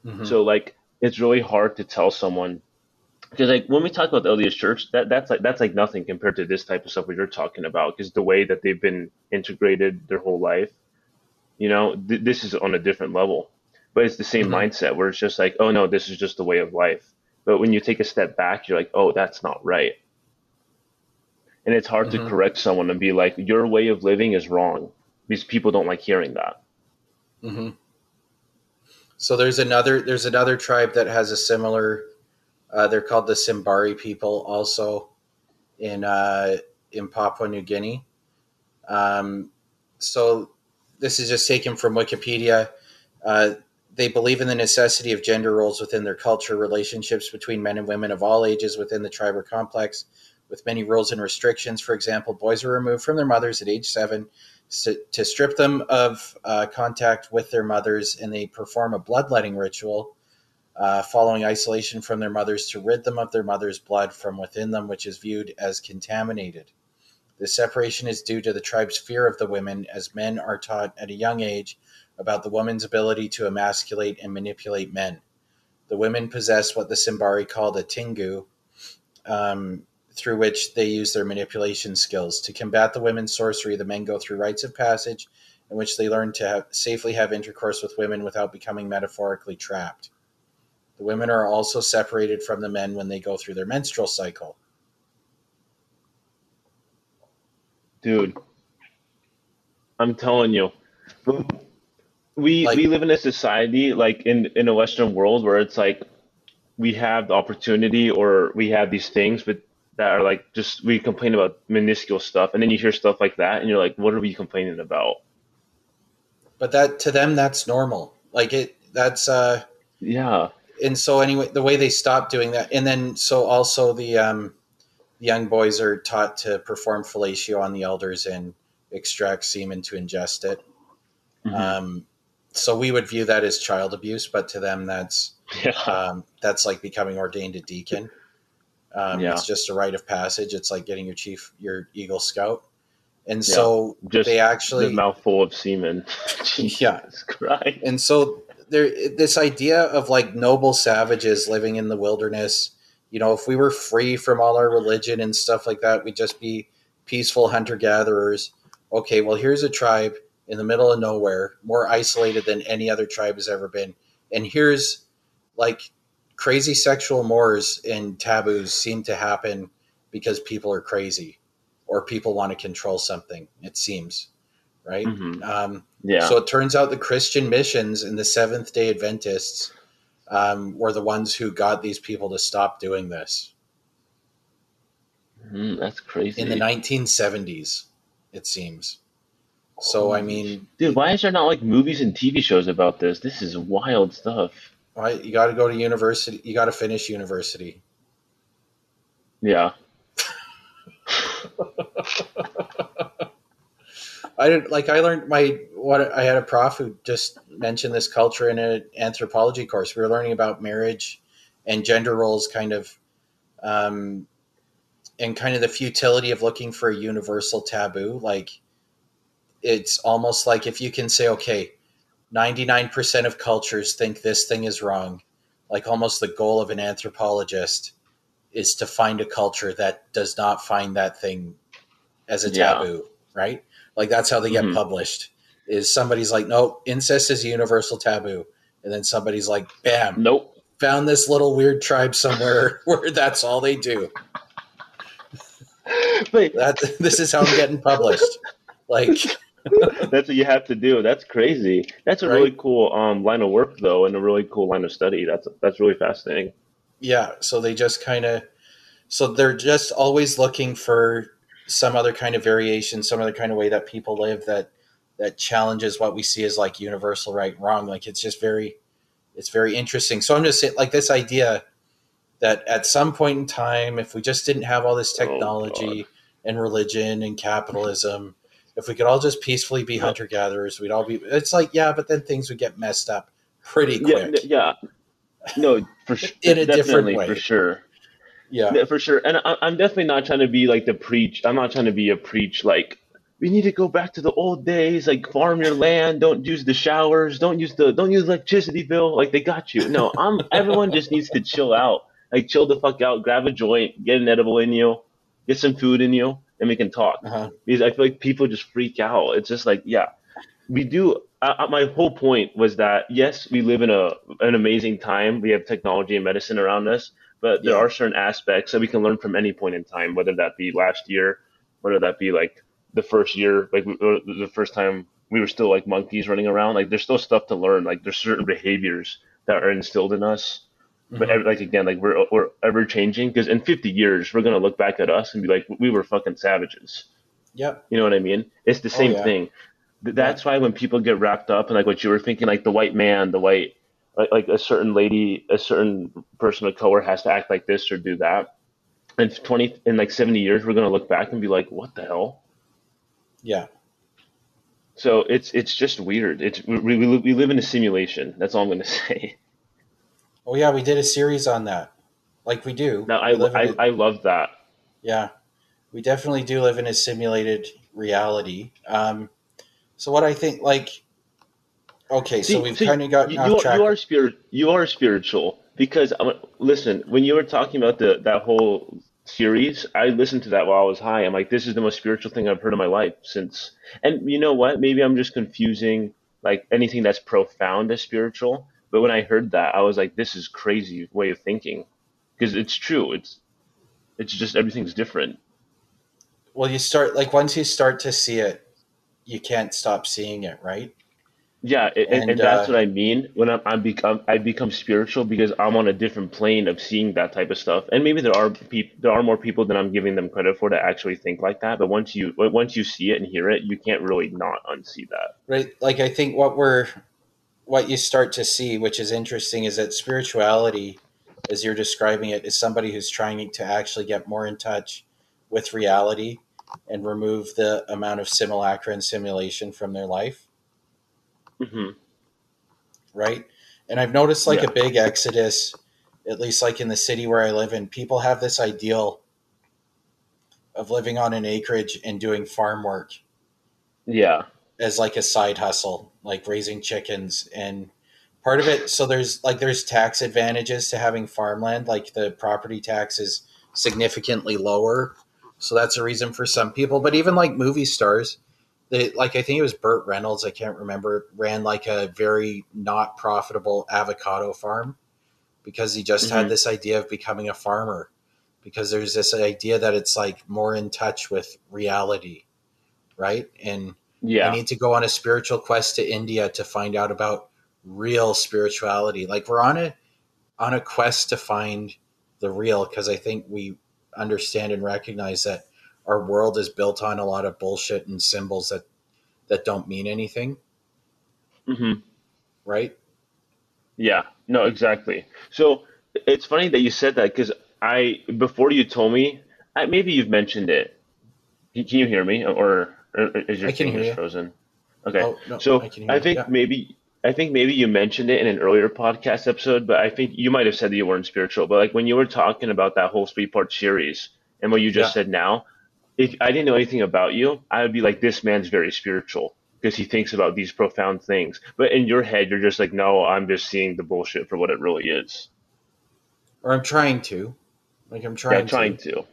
Mm-hmm. So like, it's really hard to tell someone, because like when we talk about the earliest church, that that's like, that's like nothing compared to this type of stuff we you're talking about, because the way that they've been integrated their whole life. You know, th- this is on a different level, but it's the same mm-hmm. mindset where it's just like, oh, no, this is just the way of life. But when you take a step back, you're like, oh, that's not right. And it's hard mm-hmm. to correct someone and be like, your way of living is wrong. These people don't like hearing that. Mm-hmm. So there's another there's another tribe that has a similar uh, they're called the Simbari people, also in uh, in Papua New Guinea. Um, so. This is just taken from Wikipedia. Uh, They believe in the necessity of gender roles within their culture, relationships between men and women of all ages within the tribe or complex, with many rules and restrictions. For example, boys are removed from their mothers at age seven to strip them of uh, contact with their mothers, and they perform a bloodletting ritual uh, following isolation from their mothers to rid them of their mother's blood from within them, which is viewed as contaminated. The separation is due to the tribe's fear of the women, as men are taught at a young age about the woman's ability to emasculate and manipulate men. The women possess what the Simbari called a tingu, um, through which they use their manipulation skills. To combat the women's sorcery, the men go through rites of passage in which they learn to have, safely have intercourse with women without becoming metaphorically trapped. The women are also separated from the men when they go through their menstrual cycle. Dude, I'm telling you. We like, we live in a society, like in, in a Western world, where it's like we have the opportunity, or we have these things but that are like, just, we complain about minuscule stuff, and then you hear stuff like that and you're like, what are we complaining about? But that, to them, that's normal. Like it, that's, uh, yeah. And so anyway, the way they stop doing that. And then, so also the, um, young boys are taught to perform fellatio on the elders and extract semen to ingest it. Mm-hmm. Um, so we would view that as child abuse, but to them that's, yeah. um, that's like becoming ordained a deacon. Um, yeah. It's just a rite of passage. It's like getting your chief, your Eagle Scout. And yeah. so just they actually, a mouthful of semen. Jesus yeah. Christ. And so there, this idea of like noble savages living in the wilderness, you know, if we were free from all our religion and stuff like that, we'd just be peaceful hunter gatherers. Okay. Well, here's a tribe in the middle of nowhere, more isolated than any other tribe has ever been. And here's like, crazy sexual mores and taboos seem to happen because people are crazy or people want to control something, it seems, right? Mm-hmm. Um, yeah. So it turns out the Christian missions and the Seventh-day Adventists um, were the ones who got these people to stop doing this. Mm, that's crazy. In the nineteen seventies, it seems. So, I mean... Dude, why is there not like movies and T V shows about this? This is wild stuff. Right, you got to go to university. You got to finish university. Yeah. I didn't like. I learned my what I had a prof who just mentioned this culture in an anthropology course. We were learning about marriage and gender roles, kind of, um, and kind of the futility of looking for a universal taboo. Like, it's almost like if you can say, okay, ninety-nine percent of cultures think this thing is wrong. Like almost the goal of an anthropologist is to find a culture that does not find that thing as a taboo, yeah. right? Like that's how they get mm-hmm. published, is somebody's like, no, incest is a universal taboo. And then somebody's like, bam, nope. Found this little weird tribe somewhere where that's all they do. Wait. That, this is how I'm getting published. Like... That's what you have to do. That's crazy. That's a right? really cool um, line of work, though, and a really cool line of study. That's that's really fascinating. Yeah. So they just kind of, so they're just always looking for some other kind of variation, some other kind of way that people live that that challenges what we see as like universal right and wrong. Like it's just very, it's very interesting. So I'm just saying, like this idea that at some point in time, if we just didn't have all this technology oh, and religion and capitalism. If we could all just peacefully be hunter-gatherers, we'd all be... It's like, yeah, but then things would get messed up pretty quick. Yeah. yeah. No, for sure. In a different way. for sure. Yeah. yeah. For sure. And I, I'm definitely not trying to be like the preach. I'm not trying to be a preach like, we need to go back to the old days, like farm your land, don't use the showers, don't use the don't use electricity bill, like they got you. No, I'm. everyone just needs to chill out. Like chill the fuck out, grab a joint, get an edible in you, get some food in you. And we can talk uh-huh. because I feel like people just freak out. It's just like, yeah, we do. Uh, my whole point was that, yes, we live in a an amazing time. We have technology and medicine around us, but there yeah. are certain aspects that we can learn from any point in time, whether that be last year, whether that be like the first year, like the first time we were still like monkeys running around. Like there's still stuff to learn. Like there's certain behaviors that are instilled in us. But mm-hmm. like again, like we're we're ever changing, because in fifty years we're gonna look back at us and be like, we were fucking savages. Yep. You know what I mean? It's the same oh, yeah. thing. That's yeah. why when people get wrapped up in like what you were thinking, like the white man, the white like, like a certain lady, a certain person of color has to act like this or do that. And twenty in like seventy years, we're going to look back and be like, what the hell? Yeah. So it's it's just weird. It's we we, we live in a simulation. That's all I'm going to say. Oh yeah, we did a series on that. Like we do. No, I I, a, I love that. Yeah, we definitely do live in a simulated reality. Um, so what I think, like, okay, see, so we've kind of gotten you, off track. You are spirit. You are spiritual because listen, when you were talking about the that whole series, I listened to that while I was high. I'm like, this is the most spiritual thing I've heard in my life since. And you know what? Maybe I'm just confusing like anything that's profound as spiritual. But when I heard that, I was like, this is crazy way of thinking, because it's true. It's it's just everything's different. Well, you start like once you start to see it, you can't stop seeing it, right? Yeah, and, and, and that's uh, what I mean when I'm, I'm become I become spiritual because I'm on a different plane of seeing that type of stuff. And maybe there are people, there are more people than I'm giving them credit for to actually think like that. But once you once you see it and hear it, you can't really not unsee that. Right. Like I think what we're what you start to see, which is interesting, is that spirituality, as you're describing it, is somebody who's trying to actually get more in touch with reality and remove the amount of simulacra and simulation from their life. Mm-hmm. Right. And I've noticed like yeah. a big exodus, at least like in the city where I live in, people have this ideal of living on an acreage and doing farm work. Yeah. As like a side hustle, like raising chickens and part of it. So there's like, there's tax advantages to having farmland, like the property tax is significantly lower. So that's a reason for some people, but even like movie stars, They, like, I think it was Burt Reynolds, I can't remember, ran like a very not profitable avocado farm because he just mm-hmm. had this idea of becoming a farmer because there's this idea that it's like more in touch with reality, right? And yeah. I need to go on a spiritual quest to India to find out about real spirituality. Like we're on a, on a quest to find the real because I think we understand and recognize that our world is built on a lot of bullshit and symbols that, that don't mean anything. Mm-hmm. Right? Yeah, no, exactly. So it's funny that you said that because I, before you told me, I, maybe you've mentioned it. Can you hear me or, or is your fingers frozen? Okay. Oh, no, so I, I think yeah. maybe, I think maybe you mentioned it in an earlier podcast episode, but I think you might've said that you weren't spiritual, but like when you were talking about that whole three part series and what you just yeah. said now, if I didn't know anything about you, I would be like, this man's very spiritual because he thinks about these profound things. But in your head, you're just like, no, I'm just seeing the bullshit for what it really is. Or I'm trying to. Like I'm trying yeah, to. trying to.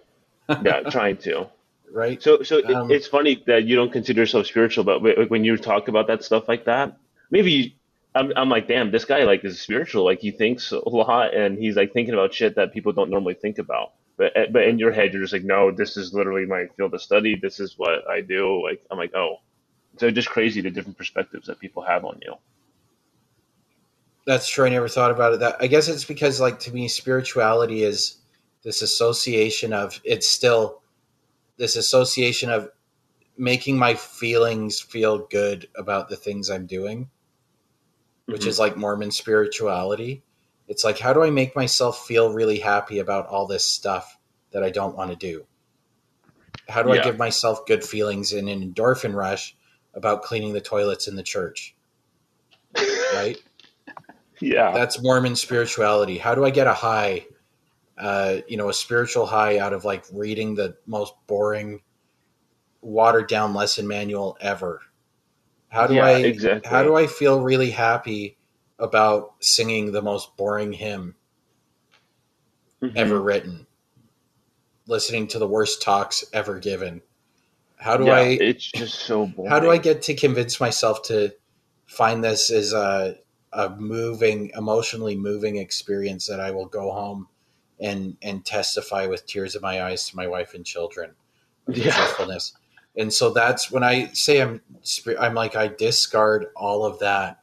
Yeah, trying to. Right. So so um, it, it's funny that you don't consider yourself spiritual, but when you talk about that stuff like that, maybe you, I'm, I'm like, damn, this guy like is spiritual. Like he thinks a lot and he's like thinking about shit that people don't normally think about. But but in your head, you're just like, no, this is literally my field of study. This is what I do. Like I'm like, oh, so just crazy the different perspectives that people have on you. That's true. I never thought about it. That I guess it's because like to me, spirituality is this association of it's still this association of making my feelings feel good about the things I'm doing, which mm-hmm. is like Mormon spirituality. It's like, how do I make myself feel really happy about all this stuff that I don't want to do? How do yeah. I give myself good feelings and an endorphin rush about cleaning the toilets in the church? Right? Yeah. That's Mormon spirituality. How do I get a high, uh, you know, a spiritual high out of like reading the most boring, watered down lesson manual ever? How do yeah, I, exactly. how do I feel really happy about singing the most boring hymn mm-hmm. ever written, listening to the worst talks ever given? How do yeah, I, it's just so boring. How do I get to convince myself to find this as a, a moving, emotionally moving experience that I will go home and, and testify with tears in my eyes to my wife and children of yeah. truthfulness. And so that's when I say I'm, I'm like, I discard all of that.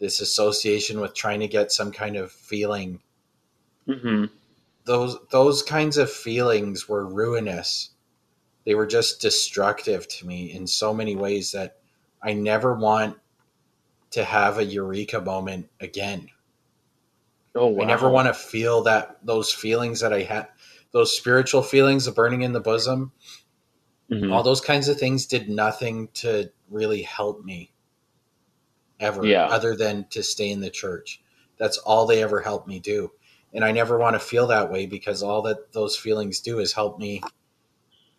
This association with trying to get some kind of feeling. Mm-hmm. Those, those kinds of feelings were ruinous. They were just destructive to me in so many ways that I never want to have a eureka moment again. Oh, wow. I never want to feel that those feelings that I had, those spiritual feelings, the burning in the bosom, mm-hmm. all those kinds of things did nothing to really help me ever, yeah. other than to stay in the church. That's all they ever helped me do. And I never want to feel that way, because all that those feelings do is help me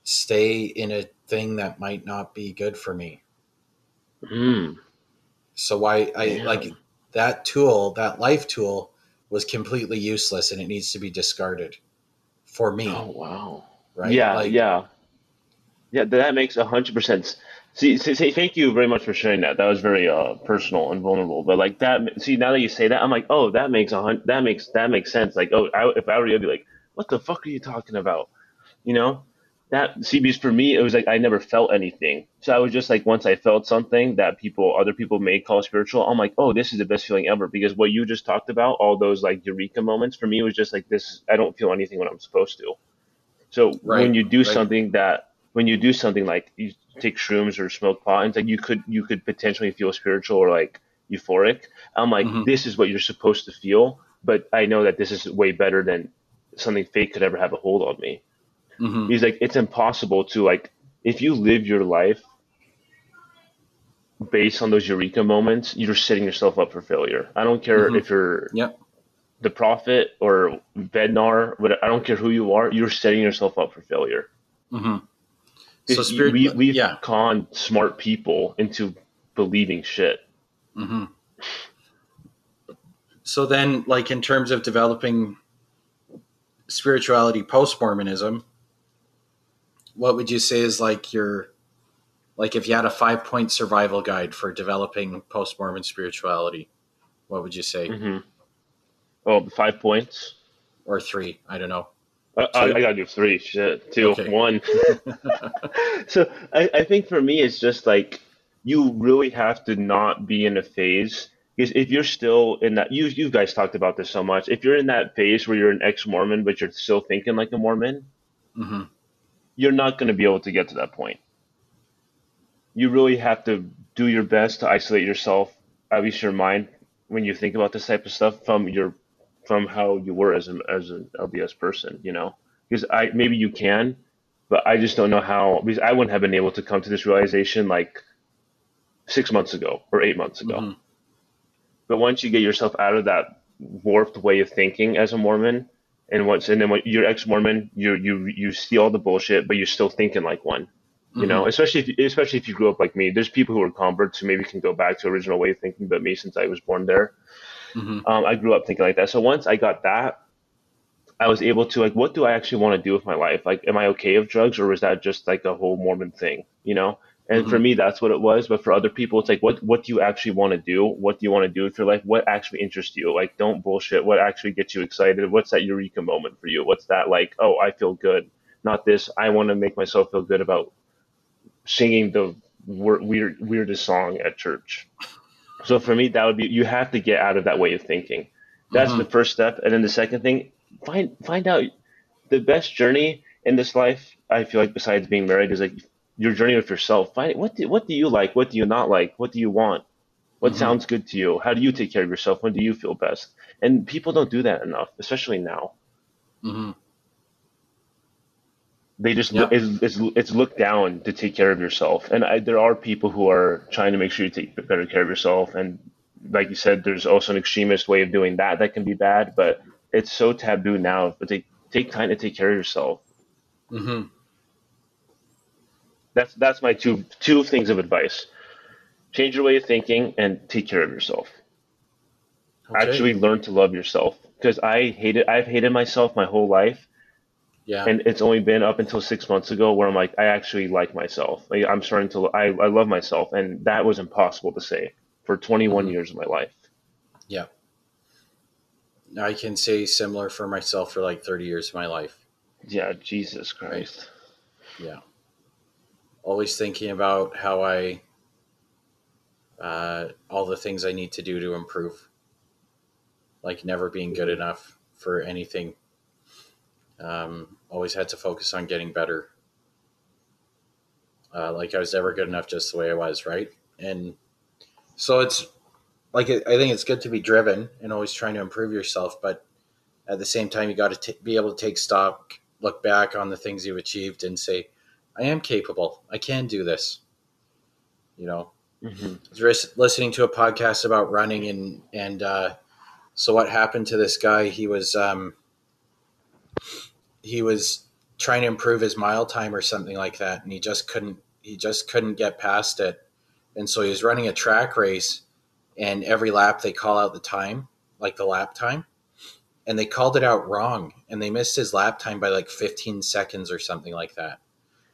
stay in a thing that might not be good for me. Mm. So I, I yeah. like that tool, that life tool was completely useless, and it needs to be discarded for me. Oh, wow. Right. Yeah. Like, yeah. Yeah. That makes a hundred percent. See, see, see, thank you very much for sharing that. That was very uh, personal and vulnerable. But like that, see, now that you say that, I'm like, oh, that makes a hundred, that makes, that makes sense. Like, oh, I, if I were you, I'd be like, what the fuck are you talking about? You know, that see, because for me, it was like, I never felt anything. So I was just like, once I felt something that people, other people may call spiritual, I'm like, oh, this is the best feeling ever. Because what you just talked about, all those like eureka moments, for me, it was just like this, I don't feel anything when I'm supposed to. So right, when you do right. something that, when you do something like you take shrooms or smoke pot, and it's like you could you could potentially feel spiritual or like euphoric. I'm like, mm-hmm. this is what you're supposed to feel, but I know that this is way better than something fake could ever have a hold on me. Mm-hmm. He's like, it's impossible to like, if you live your life based on those eureka moments, you're setting yourself up for failure. I don't care mm-hmm. if you're yep. the prophet or Bednar, but I don't care who you are, you're setting yourself up for failure. Mm-hmm. So spirit, we, we've yeah. conned smart people into believing shit. Mm-hmm. So then, like, in terms of developing spirituality post-Mormonism, what would you say is like your, like if you had a five-point survival guide for developing post-Mormon spirituality, what would you say? Mm-hmm. Oh, five points? Or three, I don't know. I, I gotta do three, shit, two, okay. one. So I, I think for me, it's just like, you really have to not be in a phase, because if you're still in that, you you guys talked about this so much. If you're in that phase where you're an ex-Mormon, but you're still thinking like a Mormon, mm-hmm. you're not going to be able to get to that point. You really have to do your best to isolate yourself, at least your mind, when you think about this type of stuff from your from how you were as an, as an L D S person, you know, because I, maybe you can, but I just don't know how, because I wouldn't have been able to come to this realization like six months ago or eight months ago. Mm-hmm. But once you get yourself out of that warped way of thinking as a Mormon, and once, and then when you're ex-Mormon, you, you, you see all the bullshit, but you're still thinking like one, mm-hmm. you know, especially if, especially if you grew up like me, there's people who are converts who maybe can go back to original way of thinking, but me, since I was born there, Mm-hmm. Um, I grew up thinking like that. So once I got that, I was able to like, what do I actually want to do with my life? Like, am I okay with drugs, or was that just like a whole Mormon thing, you know? And mm-hmm. for me, that's what it was. But for other people, it's like, what, what do you actually want to do? What do you want to do with your life? What actually interests you? Like, don't bullshit. What actually gets you excited? What's that eureka moment for you? What's that like, oh, I feel good. Not this. I want to make myself feel good about singing the weird, weird weirdest song at church. So for me, that would be, you have to get out of that way of thinking. That's mm-hmm. the first step. And then the second thing, find find out the best journey in this life. I feel like besides being married is like your journey with yourself. Find what do, what do you like? What do you not like? What do you want? What mm-hmm. sounds good to you? How do you take care of yourself? When do you feel best? And people don't do that enough, especially now. Mm-hmm. They just yep. it's, it's it's looked down to take care of yourself, and I, there are people who are trying to make sure you take better care of yourself. And like you said, there's also an extremist way of doing that that can be bad, but it's so taboo now. But take take time to take care of yourself. Mm-hmm. That's that's my two two things of advice: change your way of thinking and take care of yourself. Okay. Actually, learn to love yourself, because I hated I've hated myself my whole life. Yeah. And it's only been up until six months ago where I'm like, I actually like myself. Like, I'm starting to, I, I love myself. And that was impossible to say for twenty-one mm-hmm. years of my life. Yeah. I can say similar for myself for like thirty years of my life. Yeah. Jesus Christ. Right. Yeah. Always thinking about how I, uh, all the things I need to do to improve, like never being good enough for anything. Um, always had to focus on getting better. Uh, like I was never good enough just the way I was, right? And so it's like, I think it's good to be driven and always trying to improve yourself, but at the same time, you got to t- be able to take stock, look back on the things you've achieved and say, I am capable. I can do this. You know, mm-hmm. I was listening to a podcast about running and, and, uh, so what happened to this guy? He was, um, he was trying to improve his mile time or something like that. And he just couldn't, he just couldn't get past it. And so he was running a track race and every lap they call out the time, like the lap time. And they called it out wrong and they missed his lap time by like fifteen seconds or something like that.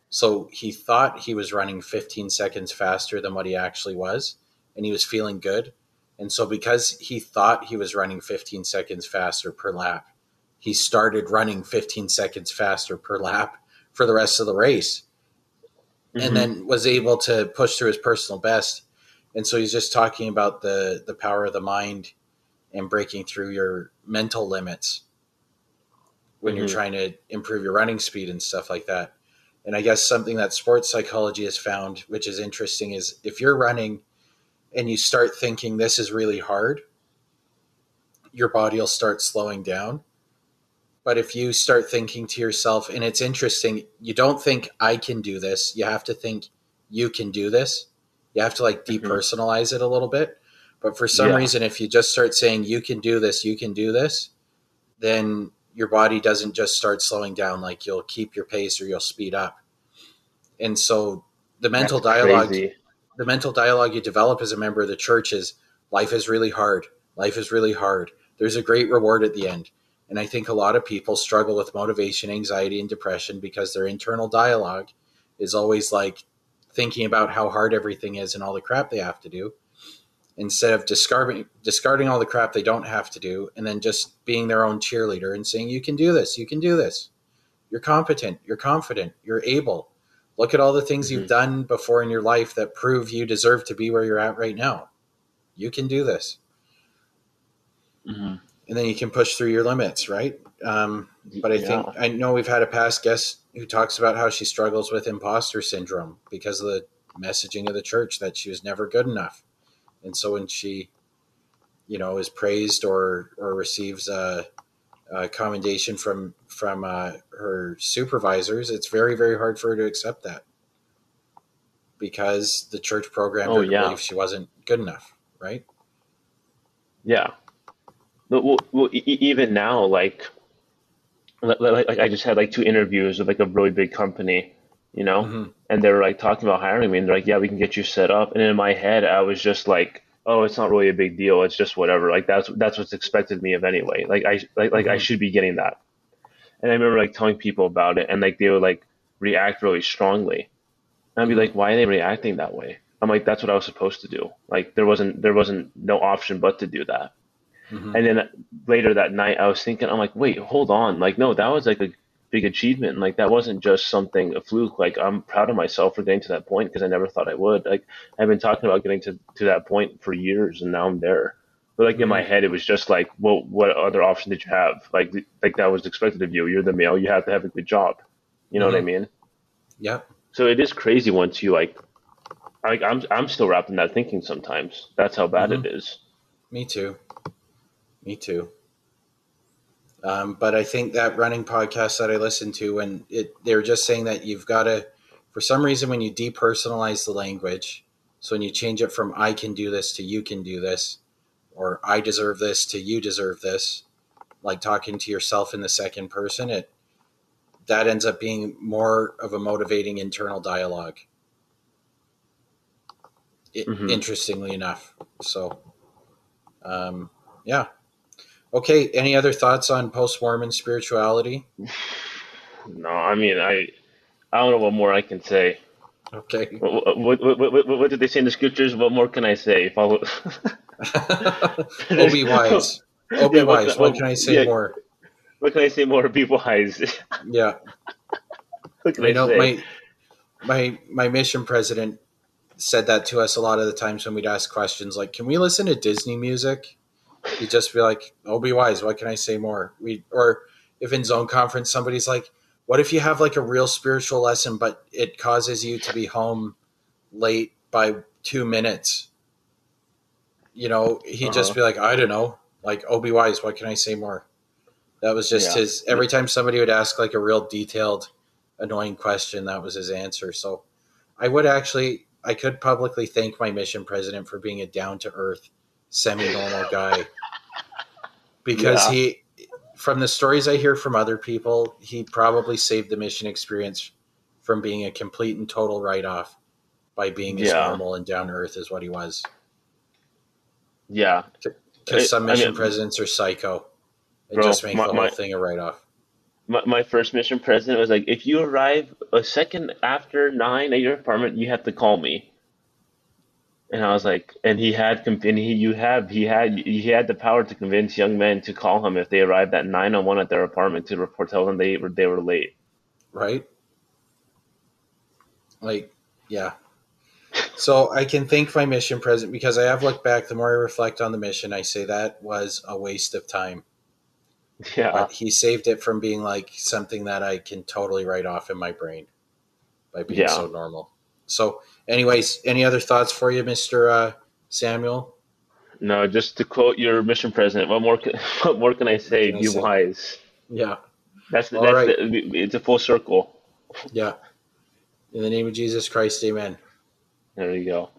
So he thought he was running fifteen seconds faster than what he actually was. And he was feeling good. And so because he thought he was running fifteen seconds faster per lap, he started running fifteen seconds faster per lap for the rest of the race. Mm-hmm. And then was able to push through his personal best. And so he's just talking about the, the power of the mind and breaking through your mental limits when mm-hmm. you're trying to improve your running speed and stuff like that. And I guess something that sports psychology has found, which is interesting, is if you're running and you start thinking this is really hard, your body will start slowing down. But if you start thinking to yourself, and it's interesting, you don't think I can do this. You have to think you can do this. You have to like depersonalize mm-hmm. it a little bit. But for some yeah. reason, if you just start saying, you can do this, you can do this, then your body doesn't just start slowing down. Like you'll keep your pace or you'll speed up. And so the mental That's dialogue, crazy. the mental dialogue you develop as a member of the church is life is really hard. Life is really hard. There's a great reward at the end. And I think a lot of people struggle with motivation, anxiety, and depression because their internal dialogue is always like thinking about how hard everything is and all the crap they have to do, instead of discarding discarding all the crap they don't have to do and then just being their own cheerleader and saying, you can do this, you can do this. You're competent, you're confident, you're able. Look at all the things mm-hmm. you've done before in your life that prove you deserve to be where you're at right now. You can do this. Mm-hmm. And then you can push through your limits, right? Um, but I yeah. think, I know we've had a past guest who talks about how she struggles with imposter syndrome because of the messaging of the church that she was never good enough. And so when she, you know, is praised or or receives a, a commendation from from uh, her supervisors, it's very, very hard for her to accept that because the church programmed oh, her to yeah. believe she wasn't good enough, right? Yeah. Well, well e- even now, like, like, like I just had like two interviews with like a really big company, you know, mm-hmm. and they were like talking about hiring me and they're like, yeah, we can get you set up. And in my head, I was just like, oh, it's not really a big deal. It's just whatever. Like that's, that's what's expected of me of anyway. Like I, like, like mm-hmm. I should be getting that. And I remember like telling people about it and like, they would like react really strongly. And I'd be like, why are they reacting that way? I'm like, that's what I was supposed to do. Like there wasn't, there wasn't no option but to do that. Mm-hmm. And then later that night I was thinking, I'm like, wait, hold on. Like, no, that was like a big achievement. Like that wasn't just something a fluke. Like I'm proud of myself for getting to that point because I never thought I would. Like I've been talking about getting to, to that point for years and now I'm there. But like in my head it was just like, well, what other option did you have? Like like that was expected of you. You're the male, you have to have a good job. You know mm-hmm. what I mean? Yeah. So it is crazy once you like like I'm I'm still wrapped in that thinking sometimes. That's how bad mm-hmm. it is. Me too. Me too. Um, but I think that running podcast that I listened to, and it, they were just saying that you've got to, for some reason, when you depersonalize the language, so when you change it from I can do this to you can do this, or I deserve this to you deserve this, like talking to yourself in the second person, it that ends up being more of a motivating internal dialogue, it, mm-hmm. interestingly enough. So, um, yeah. Okay, any other thoughts on post-Mormon spirituality? No, I mean, I I don't know what more I can say. Okay. What, what, what, what, what did they say in the scriptures? What more can I say? Follow. oh, be wise. Oh, be yeah, wise. What, what, what can I say yeah, more? What can I say more? Be wise. yeah. What can I, I know, say? My, my, my mission president said that to us a lot of the times when we'd ask questions like, can we listen to Disney music? He'd just be like, oh, be wise. What can I say more? We, or if in zone conference, somebody's like, what if you have like a real spiritual lesson, but it causes you to be home late by two minutes? you know, he'd uh-huh. just be like, I don't know, like, oh, be wise. What can I say more? That was just yeah. his, every time somebody would ask like a real detailed, annoying question, that was his answer. So I would actually, I could publicly thank my mission president for being a down to earth, semi-normal guy, because yeah. he, from the stories I hear from other people, he probably saved the mission experience from being a complete and total write-off by being as yeah. normal and down to earth as what he was. Yeah. Because some mission I mean, presidents are psycho. It bro, just makes my, the whole my, thing a write-off. My, my first mission president was like, if you arrive a second after nine at your apartment, you have to call me. And I was like, and he had, and he, you have, he had, he had the power to convince young men to call him if they arrived at nine on one at their apartment to report, tell them they were, they were late. Right. Like, yeah. So I can thank my mission president because I have looked back. The more I reflect on the mission, I say that was a waste of time. Yeah. But he saved it from being like something that I can totally write off in my brain by being yeah. so normal. So anyways, any other thoughts for you, Mister Uh, Samuel? No, just to quote your mission president, what more can, what more can I say? Can I be say? Wise. Yeah. That's, the, that's right. the, it's a full circle. Yeah. In the name of Jesus Christ, amen. There you go.